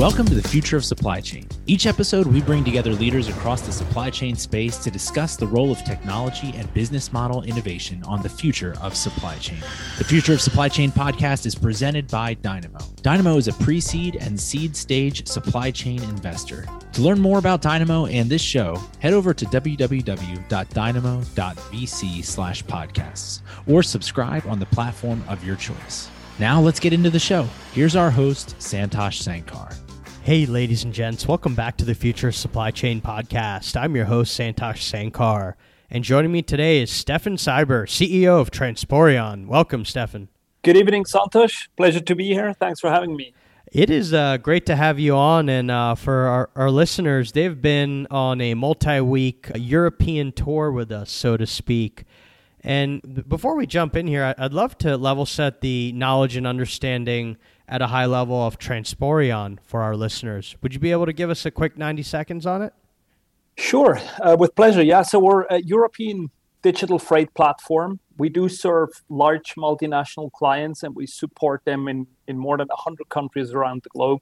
Welcome to the Future of Supply Chain. Each episode, we bring together leaders across the supply chain space to discuss the role of technology and business model innovation on the future of supply chain. The Future of Supply Chain podcast is presented by Dynamo. Dynamo is a pre-seed and seed stage supply chain investor. To learn more about Dynamo and this show, head over to www.dynamo.vc/podcasts or subscribe on the platform of your choice. Now let's get into the show. Here's our host, Santosh Sankar. Hey, ladies and gents, welcome back to the Future Supply Chain Podcast. I'm your host, Santosh Sankar, and joining me today is Stephan Sieber, CEO of Transporeon. Welcome, Stephan. Good evening, Santosh. Pleasure to be here. Thanks for having me. It is great to have you on, and for our listeners, they've been on a multi-week European tour with us, so to speak. And before we jump in here, I'd love to level set the knowledge and understanding at a high level of Transporeon for our listeners. Would you be able to give us a quick 90 seconds on it? Sure, with pleasure. Yeah, so we're a European digital freight platform. We do serve large multinational clients, and we support them in more than 100 countries around the globe.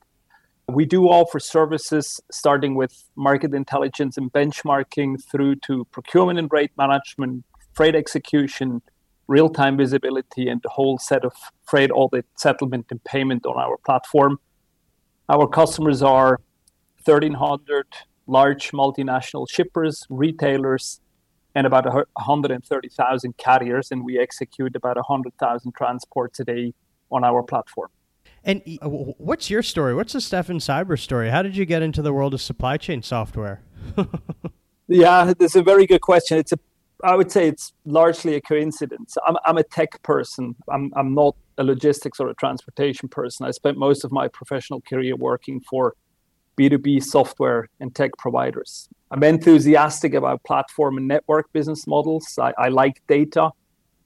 We do offer services starting with market intelligence and benchmarking through to procurement and rate management, freight execution, real-time visibility, and the whole set of freight audit, settlement, and payment on our platform. Our customers are 1,300 large multinational shippers, retailers, and about 130,000 carriers, and we execute about 100,000 transports a day on our platform. And what's your story? What's the Stephan Sieber story? How did you get into the world of supply chain software? Yeah, that's a very good question. I would say it's largely a coincidence. I'm a tech person. I'm not a logistics or a transportation person. I spent most of my professional career working for B2B software and tech providers. I'm enthusiastic about platform and network business models. I like data,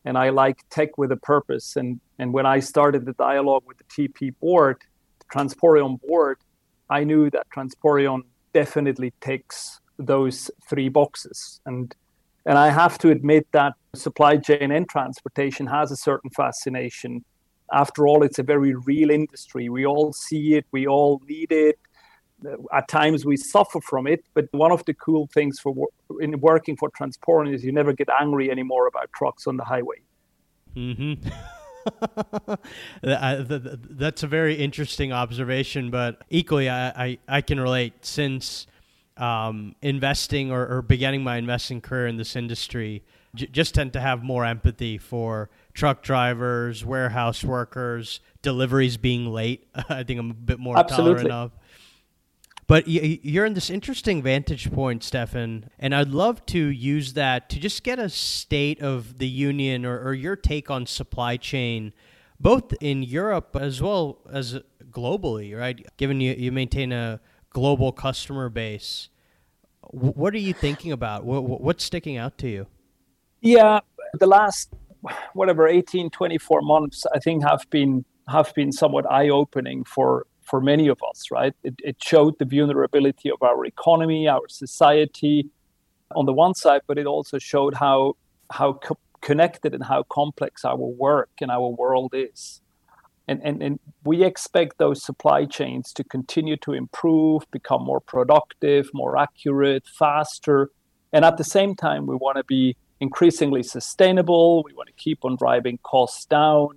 and I like tech with a purpose. And when I started the dialogue with the TP board, the Transporeon board, I knew that Transporeon definitely ticks those three boxes. And I have to admit that supply chain and transportation has a certain fascination. After all, it's a very real industry. We all see it. We all need it. At times we suffer from it. But one of the cool things in working for Transporeon is you never get angry anymore about trucks on the highway. Mm-hmm. That's a very interesting observation. But equally, I can relate since investing or beginning my investing career in this industry, just tend to have more empathy for truck drivers, warehouse workers, deliveries being late. I think I'm a bit more Absolutely. Tolerant of. But you're in this interesting vantage point, Stephan, and I'd love to use that to just get a state of the union or your take on supply chain, both in Europe as well as globally, right? Given you maintain a global customer base. What are you thinking about? What's sticking out to you? Yeah, the last, 18, 24 months, I think have been somewhat eye-opening for many of us, right? It showed the vulnerability of our economy, our society on the one side, but it also showed how connected and how complex our work and our world is. And we expect those supply chains to continue to improve, become more productive, more accurate, faster. And at the same time, we want to be increasingly sustainable. We want to keep on driving costs down.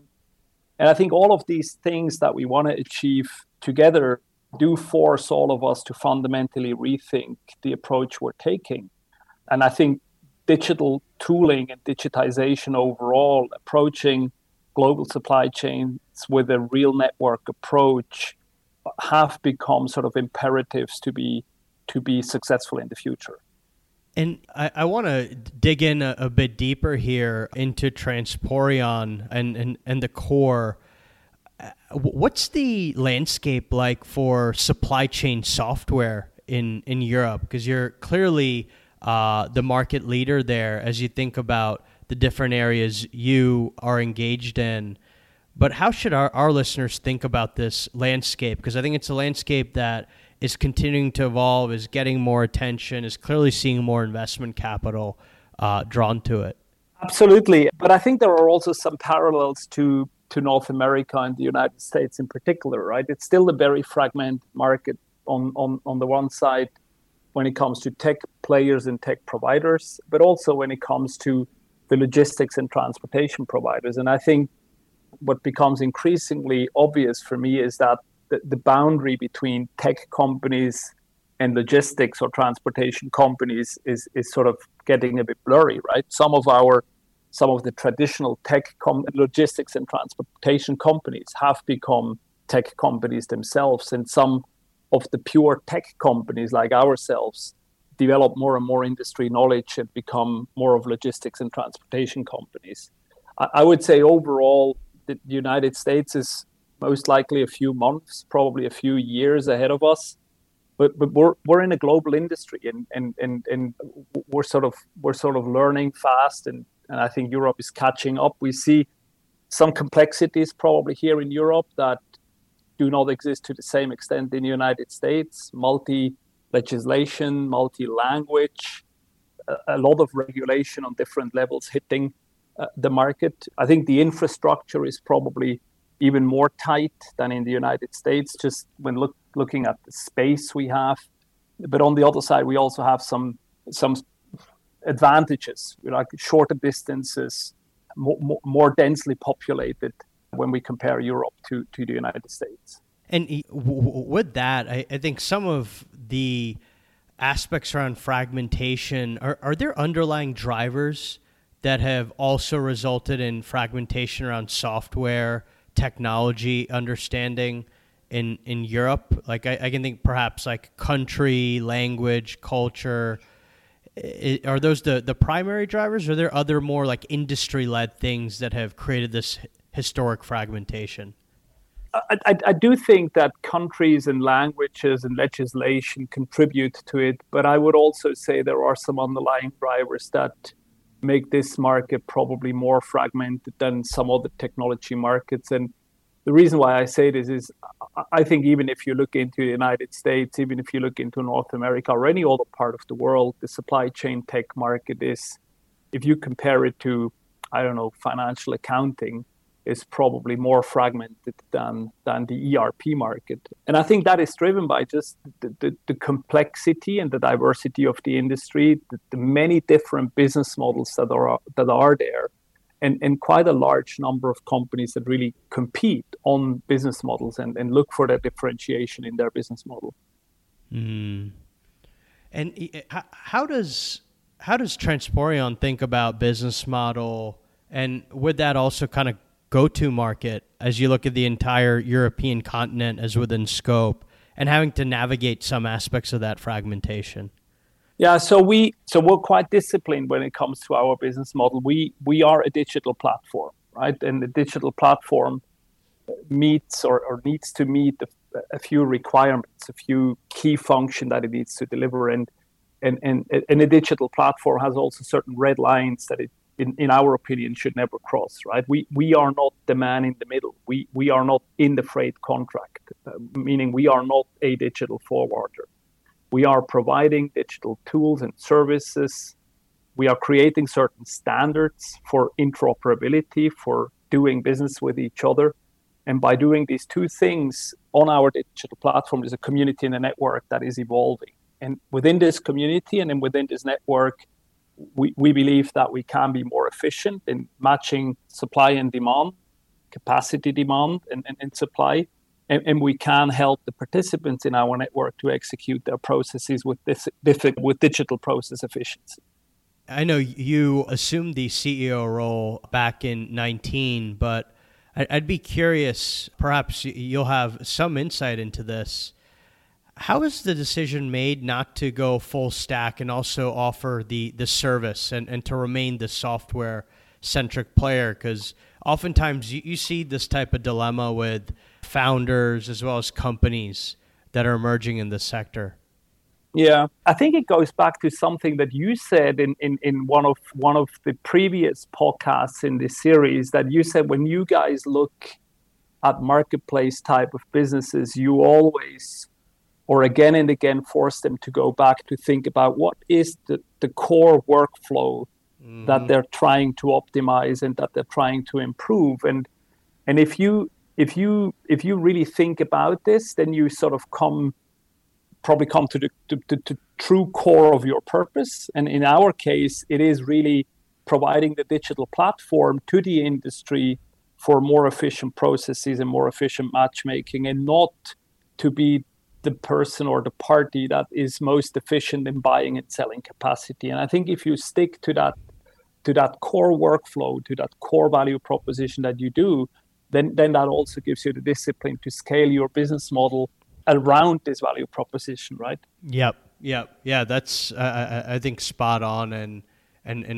And I think all of these things that we want to achieve together do force all of us to fundamentally rethink the approach we're taking. And I think digital tooling and digitization overall, approaching global supply chains with a real network approach, have become sort of imperatives to be successful in the future. And I want to dig in a bit deeper here into Transporeon and the core. What's the landscape like for supply chain software in Europe? Because you're clearly the market leader there as you think about the different areas you are engaged in. But how should our listeners think about this landscape? Because I think it's a landscape that is continuing to evolve, is getting more attention, is clearly seeing more investment capital drawn to it. Absolutely. But I think there are also some parallels to to North America and the United States in particular, right? It's still a very fragmented market on the one side when it comes to tech players and tech providers, but also when it comes to the logistics and transportation providers. And I think what becomes increasingly obvious for me is that the boundary between tech companies and logistics or transportation companies is sort of getting a bit blurry, right? Some of the traditional tech logistics and transportation companies have become tech companies themselves, and some of the pure tech companies like ourselves develop more and more industry knowledge and become more of logistics and transportation companies. I would say overall, the United States is most likely a few months, probably a few years ahead of us, but we're in a global industry, and we're sort of learning fast, and I think Europe is catching up. We see some complexities probably here in Europe that do not exist to the same extent in the United States. Multi-legislation, multi-language, a lot of regulation on different levels hitting the market. I think the infrastructure is probably even more tight than in the United States, just when looking at the space we have. But on the other side, we also have some advantages, like shorter distances, more densely populated when we compare Europe to the United States. And with that, I think some of the aspects around fragmentation, are there underlying drivers that have also resulted in fragmentation around software, technology, understanding in Europe? Like I can think perhaps like country, language, culture. Are those the primary drivers? Are there other more like industry-led things that have created this historic fragmentation? I do think that countries and languages and legislation contribute to it, but I would also say there are some underlying drivers that make this market probably more fragmented than some other technology markets. And the reason why I say this is I think even if you look into the United States, even if you look into North America or any other part of the world, the supply chain tech market is, if you compare it to, I don't know, financial accounting, is probably more fragmented than the ERP market. And I think that is driven by just the complexity and the diversity of the industry, the many different business models that are there. And quite a large number of companies that really compete on business models and look for that differentiation in their business model. Mm. And how does Transporeon think about business model, and would that also kind of go to market as you look at the entire European continent as within scope and having to navigate some aspects of that fragmentation? Yeah, so we're quite disciplined when it comes to our business model. We are a digital platform, right? And the digital platform meets or needs to meet a few requirements, a few key functions that it needs to deliver. And a digital platform has also certain red lines that it, in our opinion, should never cross, right? We are not the man in the middle. We are not in the freight contract, meaning we are not a digital forwarder. We are providing digital tools and services. We are creating certain standards for interoperability, for doing business with each other. And by doing these two things on our digital platform, there's a community and a network that is evolving. And within this community and then within this network, we believe that we can be more efficient in matching supply and demand, capacity demand and supply. And we can help the participants in our network to execute their processes with digital process efficiency. I know you assumed the CEO role back in 19, but I'd be curious, perhaps you'll have some insight into this. How is the decision made not to go full stack and also offer the service and to remain the software-centric player? Because oftentimes you see this type of dilemma with founders as well as companies that are emerging in this sector. Yeah, I think it goes back to something that you said in one of the previous podcasts in this series, that you said when you guys look at marketplace type of businesses, you always or again and again force them to go back to think about what is the core workflow that they're trying to optimize and that they're trying to improve. And And if you really think about this, then you sort of come to the to true core of your purpose. And in our case, it is really providing the digital platform to the industry for more efficient processes and more efficient matchmaking, and not to be the person or the party that is most efficient in buying and selling capacity. And I think if you stick to that core workflow, to that core value proposition that you do, then that also gives you the discipline to scale your business model around this value proposition, right? Yep. Yeah, that's, I think, spot on and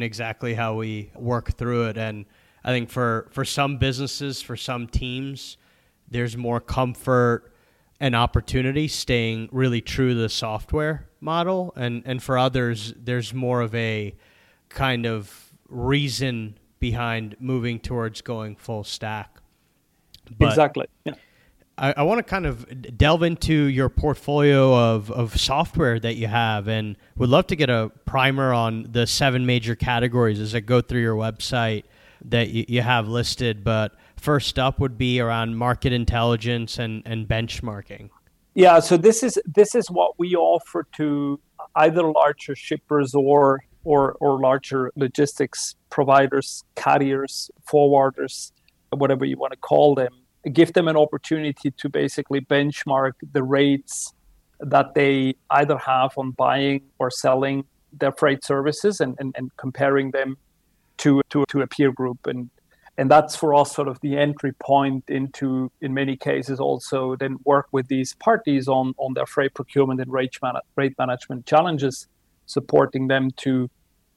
exactly how we work through it. And I think for some businesses, for some teams, there's more comfort and opportunity staying really true to the software model. And for others, there's more of a kind of reason behind moving towards going full stack. But exactly. Yeah. I want to kind of delve into your portfolio of software that you have, and would love to get a primer on the 7 major categories as I go through your website that you have listed. But first up would be around market intelligence and benchmarking. Yeah, so this is what we offer to either larger shippers or larger logistics providers, carriers, forwarders, whatever you want to call them. Give them an opportunity to basically benchmark the rates that they either have on buying or selling their freight services and comparing them to a peer group. And that's for us sort of the entry point into, in many cases, also then work with these parties on their freight procurement and rate management challenges, supporting them to,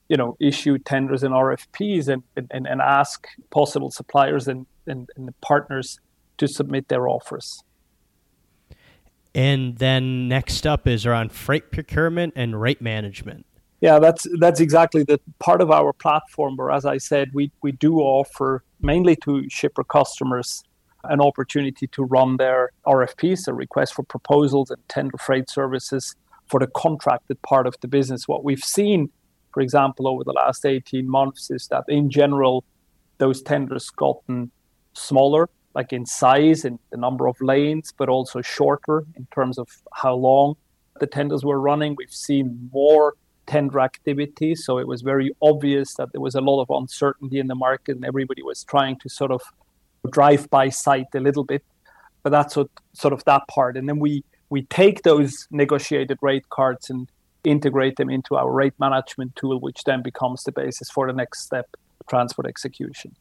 you know, issue tenders and RFPs and ask possible suppliers and partners to submit their offers. And then next up is around freight procurement and rate management. Yeah, that's exactly the part of our platform where, as I said, we do offer mainly to shipper customers an opportunity to run their RFPs, so request for proposals and tender freight services for the contracted part of the business. What we've seen, for example, over the last 18 months is that in general, those tenders gotten smaller, like in size and the number of lanes, but also shorter in terms of how long the tenders were running. We've seen more tender activity, so it was very obvious that there was a lot of uncertainty in the market, and everybody was trying to sort of drive by sight a little bit. But that's what, sort of that part. And then we take those negotiated rate cards and integrate them into our rate management tool, which then becomes the basis for the next step, transport execution.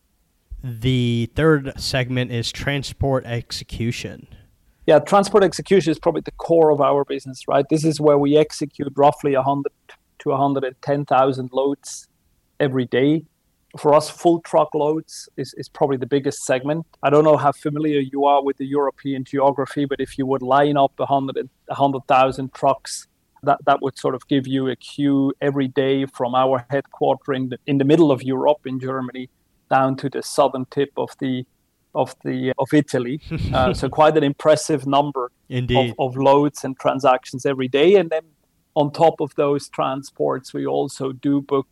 The third segment is transport execution. Yeah, transport execution is probably the core of our business, right? This is where we execute roughly 100 to 110,000 loads every day. For us, full truck loads is probably the biggest segment. I don't know how familiar you are with the European geography, but if you would line up 100,000 trucks, that would sort of give you a queue every day from our headquarters in the middle of Europe, in Germany, down to the southern tip of Italy. So quite an impressive number of loads and transactions every day. And then on top of those transports, we also do book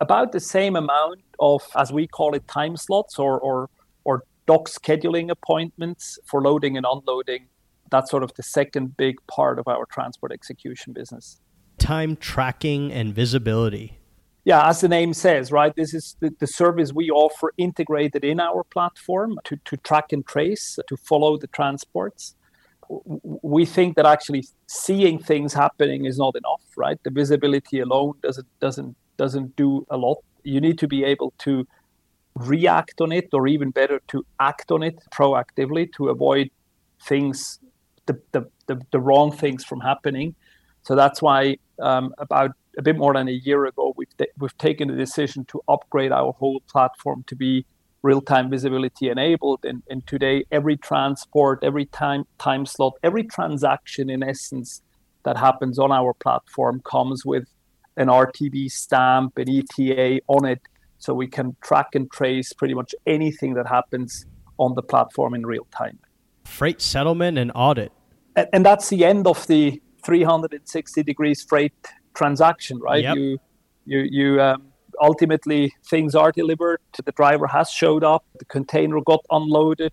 about the same amount of, as we call it, time slots or dock scheduling appointments for loading and unloading. That's sort of the second big part of our transport execution business. Time tracking and visibility. Yeah, as the name says, right, this is the service we offer integrated in our platform to track and trace, to follow the transports. We think that actually seeing things happening is not enough, right? The visibility alone doesn't do a lot. You need to be able to react on it, or even better, to act on it proactively to avoid things, the wrong things from happening. So that's why about a bit more than a year ago, we've taken the decision to upgrade our whole platform to be real-time visibility enabled. And today, every transport, every time slot, every transaction, in essence, that happens on our platform comes with an RTB stamp, an ETA on it, so we can track and trace pretty much anything that happens on the platform in real time. Freight settlement and audit. And that's the end of the 360 degrees freight transaction, right? Yep. You ultimately things are delivered. The driver has showed up. The container got unloaded.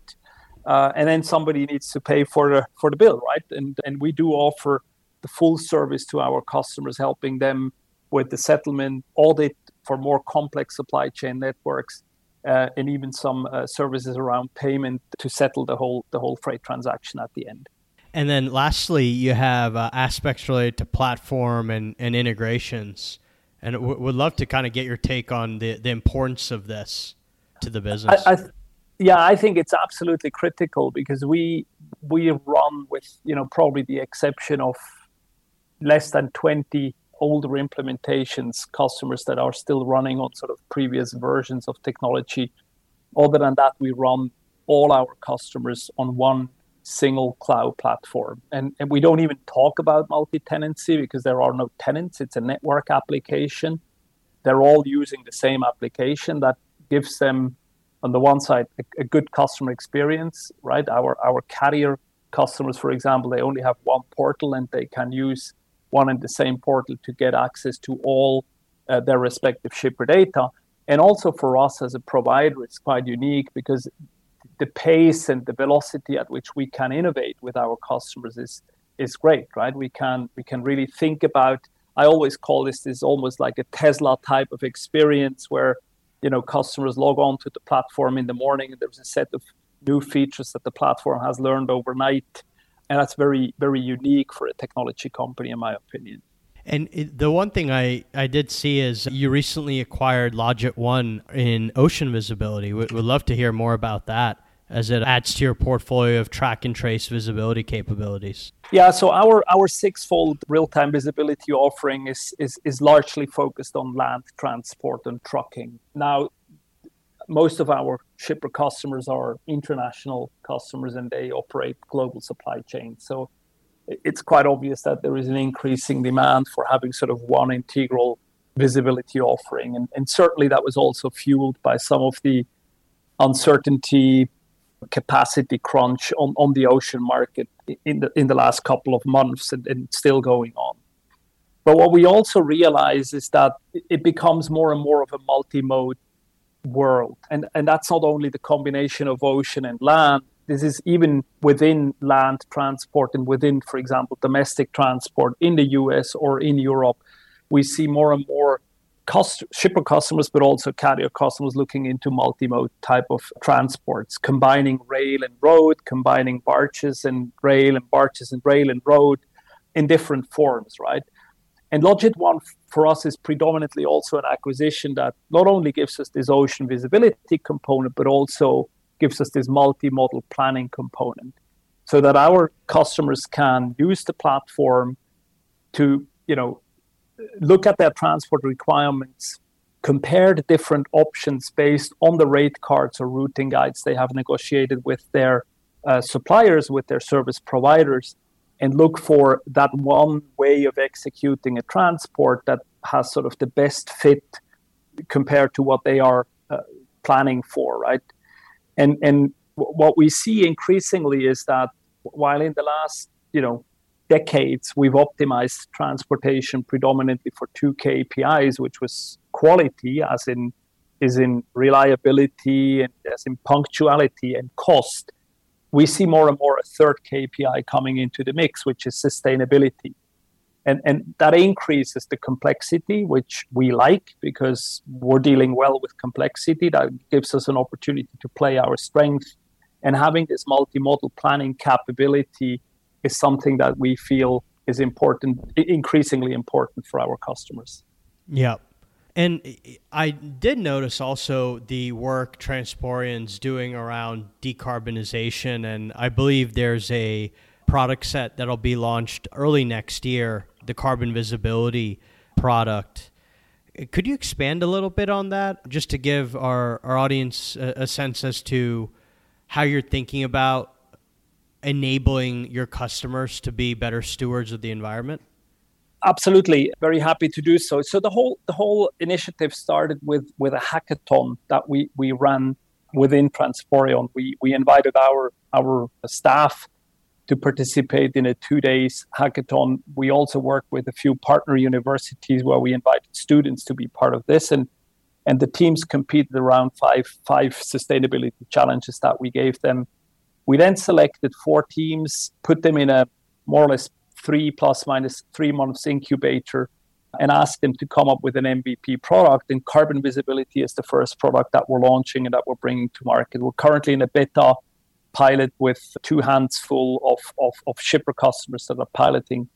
And then somebody needs to pay for the bill, right? And we do offer the full service to our customers, helping them with the settlement, audit for more complex supply chain networks, and even some services around payment to settle the whole freight transaction at the end. And then lastly, you have aspects related to platform and integrations. And would love to kind of get your take on the importance of this to the business. I think it's absolutely critical because we run with, probably the exception of less than 20 older implementations, customers that are still running on sort of previous versions of technology. Other than that, we run all our customers on one single cloud platform. And we don't even talk about multi-tenancy because there are no tenants. It's a network application. They're all using the same application that gives them, on the one side, a good customer experience, right? Our carrier customers, for example, they only have one portal and they can use one and the same portal to get access to all their respective shipper data. And also for us as a provider, it's quite unique because the pace and the velocity at which we can innovate with our customers is great, right? We can really think about, I always call this almost like a Tesla type of experience where, customers log on to the platform in the morning and there's a set of new features that the platform has learned overnight. And that's very, very unique for a technology company, in my opinion. And the one thing I did see is you recently acquired Logit One in ocean visibility. We'd love to hear more about that as it adds to your portfolio of track and trace visibility capabilities. Yeah, so our six-fold real-time visibility offering is largely focused on land transport and trucking. Now, most of our shipper customers are international customers and they operate global supply chains. So it's quite obvious that there is an increasing demand for having sort of one integral visibility offering. And certainly that was also fueled by some of the uncertainty, capacity crunch on the ocean market in the last couple of months and still going on. But what we also realize is that it becomes more and more of a multi-mode world. And that's not only the combination of ocean and land. This is even within land transport and within, for example, domestic transport in the US or in Europe. We see more and more shipper customers, but also carrier customers looking into multimode type of transports, combining rail and road, combining barges and rail and barges and rail and road in different forms, right? And Logit One for us is predominantly also an acquisition that not only gives us this ocean visibility component, but also gives us this multi-modal planning component so that our customers can use the platform to, look at their transport requirements, compare the different options based on the rate cards or routing guides they have negotiated with their suppliers, with their service providers, and look for that one way of executing a transport that has sort of the best fit compared to what they are planning for, right? And what we see increasingly is that while in the last, decades, we've optimized transportation predominantly for two KPIs, which was quality, as in reliability, and as in punctuality and cost, we see more and more a third KPI coming into the mix, which is sustainability. And that increases the complexity, which we like because we're dealing well with complexity. That gives us an opportunity to play our strength. And having this multimodal planning capability is something that we feel is important, increasingly important for our customers. Yeah. And I did notice also the work Transporeon's doing around decarbonization. And I believe there's a product set that'll be launched early next year, the carbon visibility product. Could you expand a little bit on that just to give our audience a sense as to how you're thinking about enabling your customers to be better stewards of the environment? Absolutely. Very happy to do so. So the whole initiative started with a hackathon that we ran within Transporeon. We invited our staff to participate in a 2-day hackathon. We also worked with a few partner universities where we invited students to be part of this. And And the teams competed around five sustainability challenges that we gave them. We then selected 4 teams, put them in a more or less 3 ± 3 months incubator, and asked them to come up with an MVP product. And Carbon Visibility is the first product that we're launching and that we're bringing to market. We're currently in a beta pilot with 2 hands full of shipper customers that are piloting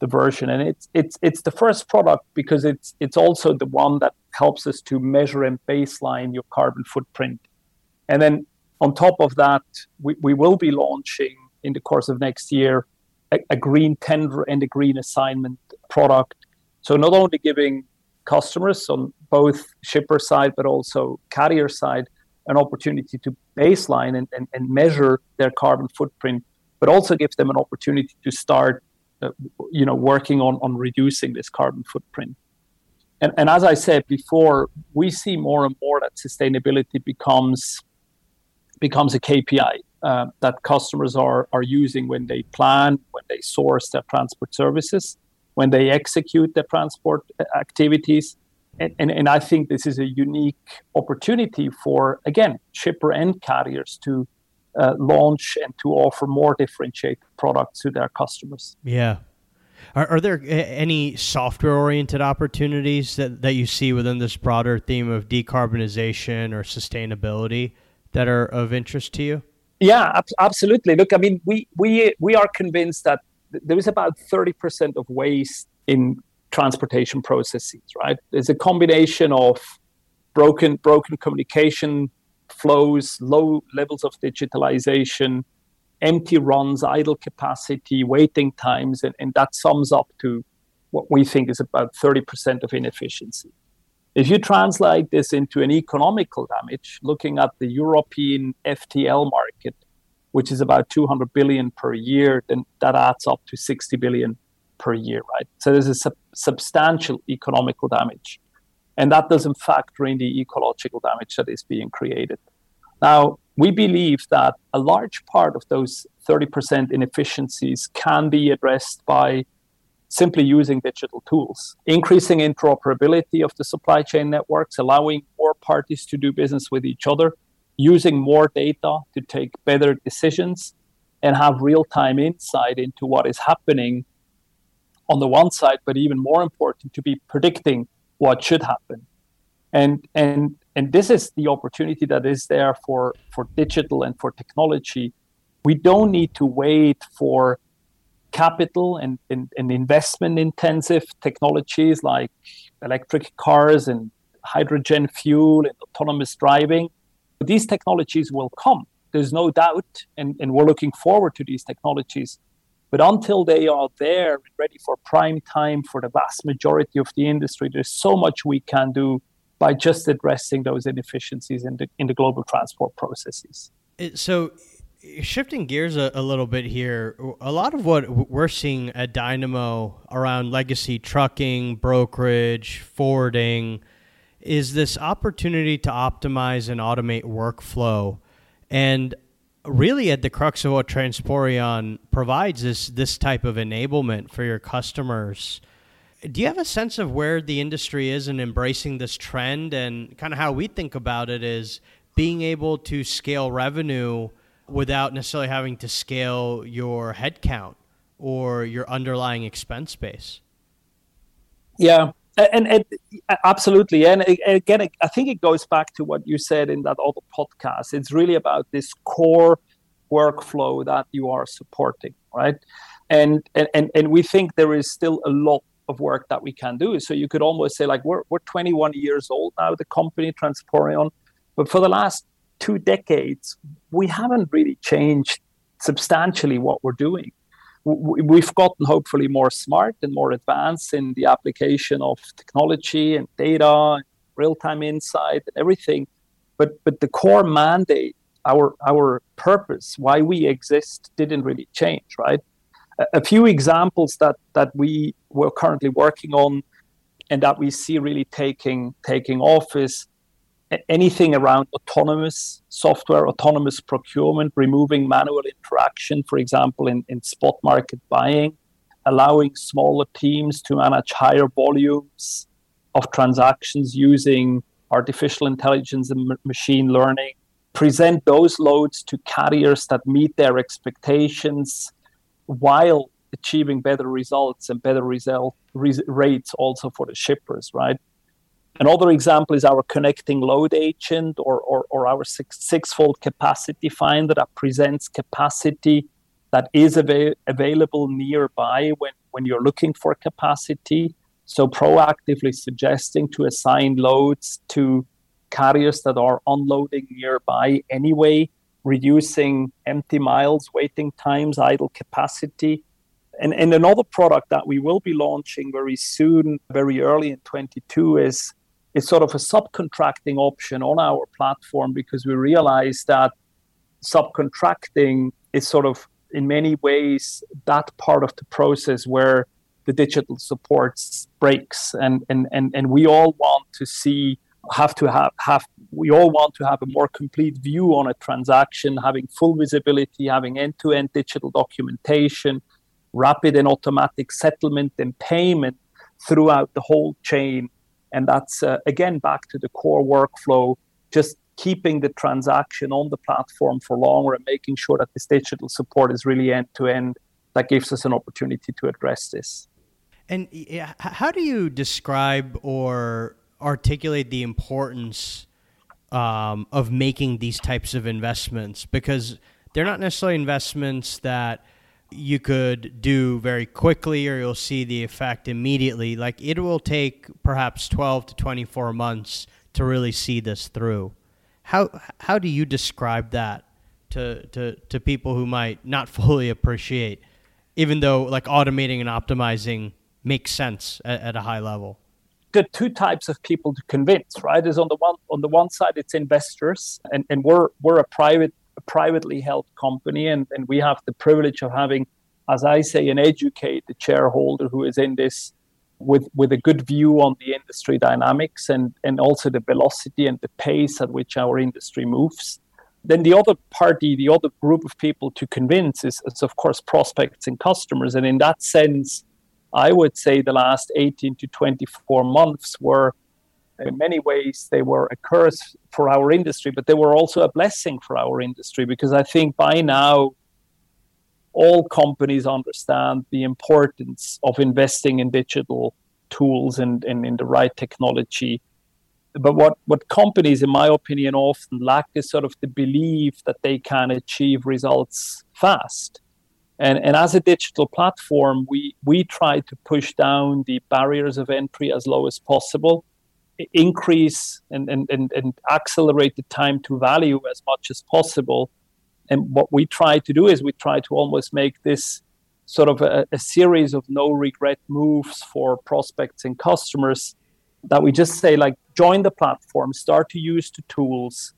the version. And it's the first product because it's also the one that helps us to measure and baseline your carbon footprint. And then on top of that, we will be launching in the course of next year a green tender and a green assignment product. So not only giving customers on both shipper side, but also carrier side, an opportunity to baseline and measure their carbon footprint, but also gives them an opportunity to start working on reducing this carbon footprint. And as I said before, we see more and more that sustainability becomes a KPI that customers are using when they plan, when they source their transport services, when they execute their transport activities. And I think this is a unique opportunity for, again, shipper and carriers to launch and to offer more differentiated products to their customers. Yeah. Are there any software-oriented opportunities that you see within this broader theme of decarbonization or sustainability that are of interest to you? Yeah, absolutely. Look, I mean, we are convinced that there is about 30% of waste in transportation processes, right? There's a combination of broken communication flows, low levels of digitalization, empty runs, idle capacity, waiting times, and that sums up to what we think is about 30% of inefficiency. If you translate this into an economical damage, looking at the European FTL market, which is about 200 billion per year, then that adds up to 60 billion per year, right? So there's a substantial economical damage. And that doesn't factor in the ecological damage that is being created. Now, we believe that a large part of those 30% inefficiencies can be addressed by simply using digital tools, increasing interoperability of the supply chain networks, allowing more parties to do business with each other, using more data to take better decisions, and have real-time insight into what is happening on the one side, but even more important, to be predicting what should happen. And this is the opportunity that is there for digital and for technology. We don't need to wait for capital and investment-intensive technologies like electric cars and hydrogen fuel and autonomous driving. But these technologies will come. There's no doubt, and we're looking forward to these technologies. But until they are there and ready for prime time for the vast majority of the industry, there's so much we can do by just addressing those inefficiencies in the global transport processes. So shifting gears a little bit here, a lot of what we're seeing at Dynamo around legacy trucking, brokerage, forwarding, is this opportunity to optimize and automate workflow. And really at the crux of what Transporeon provides is this type of enablement for your customers. Do you have a sense of where the industry is in embracing this trend? And kind of how we think about it is being able to scale revenue without necessarily having to scale your headcount or your underlying expense base? Yeah, and absolutely. And again, I think it goes back to what you said in that other podcast. It's really about this core workflow that you are supporting, right? And we think there is still a lot of work that we can do. So you could almost say, like, we're 21 years old now, the company Transporeon, but for the last 2 decades, we haven't really changed substantially what we're doing. We've gotten hopefully more smart and more advanced in the application of technology and data, and real-time insight, and everything. But the core mandate, our purpose, why we exist, didn't really change, right? A few examples that we were currently working on and that we see really taking off is anything around autonomous software, autonomous procurement, removing manual interaction, for example, in spot market buying, allowing smaller teams to manage higher volumes of transactions using artificial intelligence and machine learning, present those loads to carriers that meet their expectations while achieving better results and better rates also for the shippers, right? Another example is our connecting load agent or our six-fold capacity finder that presents capacity that is available nearby when you're looking for capacity. So proactively suggesting to assign loads to carriers that are unloading nearby anyway, reducing empty miles, waiting times, idle capacity. And another product that we will be launching very soon, very early in 2022, is sort of a subcontracting option on our platform, because we realize that subcontracting is sort of, in many ways, that part of the process where the digital support breaks, and we all want to have a more complete view on a transaction, having full visibility, having end-to-end digital documentation, rapid and automatic settlement and payment throughout the whole chain. And that's again back to the core workflow, just keeping the transaction on the platform for longer and making sure that this digital support is really end-to-end. That gives us an opportunity to address this. And how do you describe or articulate the importance of making these types of investments? Because they're not necessarily investments that you could do very quickly or you'll see the effect immediately. Like, it will take perhaps 12 to 24 months to really see this through. How do you describe that to people who might not fully appreciate, even though like automating and optimizing makes sense at a high level? There are two types of people to convince, right? Is on the one side, it's investors, and we're a privately held company, and we have the privilege of having, as I say, an educated shareholder who is in this with a good view on the industry dynamics and also the velocity and the pace at which our industry moves. Then the other party, the other group of people to convince is of course, prospects and customers. And in that sense, I would say the last 18 to 24 months were, in many ways, they were a curse for our industry, but they were also a blessing for our industry, because I think by now, all companies understand the importance of investing in digital tools and in the right technology. But what companies, in my opinion, often lack is sort of the belief that they can achieve results fast. And as a digital platform, we try to push down the barriers of entry as low as possible, increase and accelerate the time to value as much as possible. And what we try to do is we try to almost make this sort of a series of no-regret moves for prospects and customers, that we just say, like, join the platform, start to use the tools,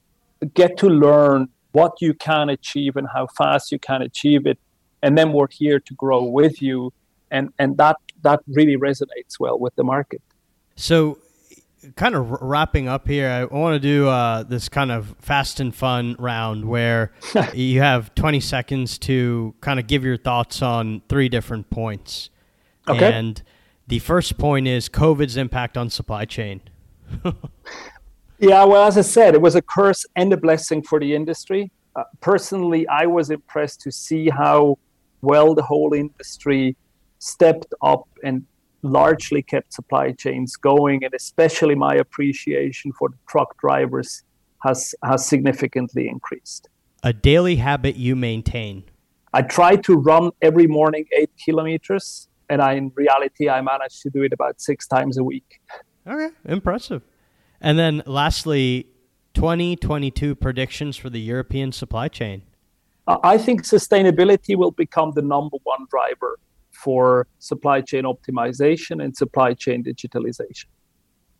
get to learn what you can achieve and how fast you can achieve it, and then we're here to grow with you. And that really resonates well with the market. So kind of wrapping up here, I want to do this kind of fast and fun round where you have 20 seconds to kind of give your thoughts on three different points. Okay. And the first point is COVID's impact on supply chain. Yeah, well, as I said, it was a curse and a blessing for the industry. Personally, I was impressed to see how well the whole industry stepped up and largely kept supply chains going, and especially my appreciation for the truck drivers has significantly increased. A daily habit you maintain? I try to run every morning 8 kilometers. And in reality, I managed to do it about 6 times a week. Okay, impressive. And then lastly, 2022 predictions for the European supply chain. I think sustainability will become the number one driver for supply chain optimization and supply chain digitalization.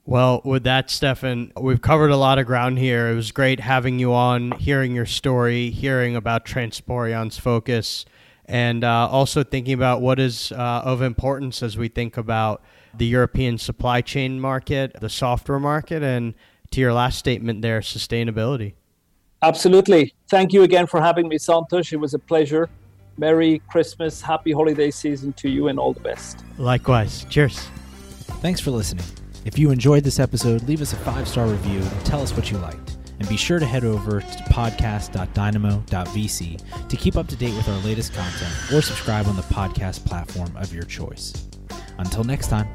Well, with that, Stephan, we've covered a lot of ground here. It was great having you on, hearing your story, hearing about Transporeon's focus, and also thinking about what is of importance as we think about the European supply chain market, the software market, and to your last statement there, sustainability. Absolutely. Thank you again for having me, Santosh. It was a pleasure. Merry Christmas. Happy holiday season to you, and all the best. Likewise. Cheers. Thanks for listening. If you enjoyed this episode, leave us a 5-star review and tell us what you liked. And be sure to head over to podcast.dynamo.vc to keep up to date with our latest content or subscribe on the podcast platform of your choice. Until next time.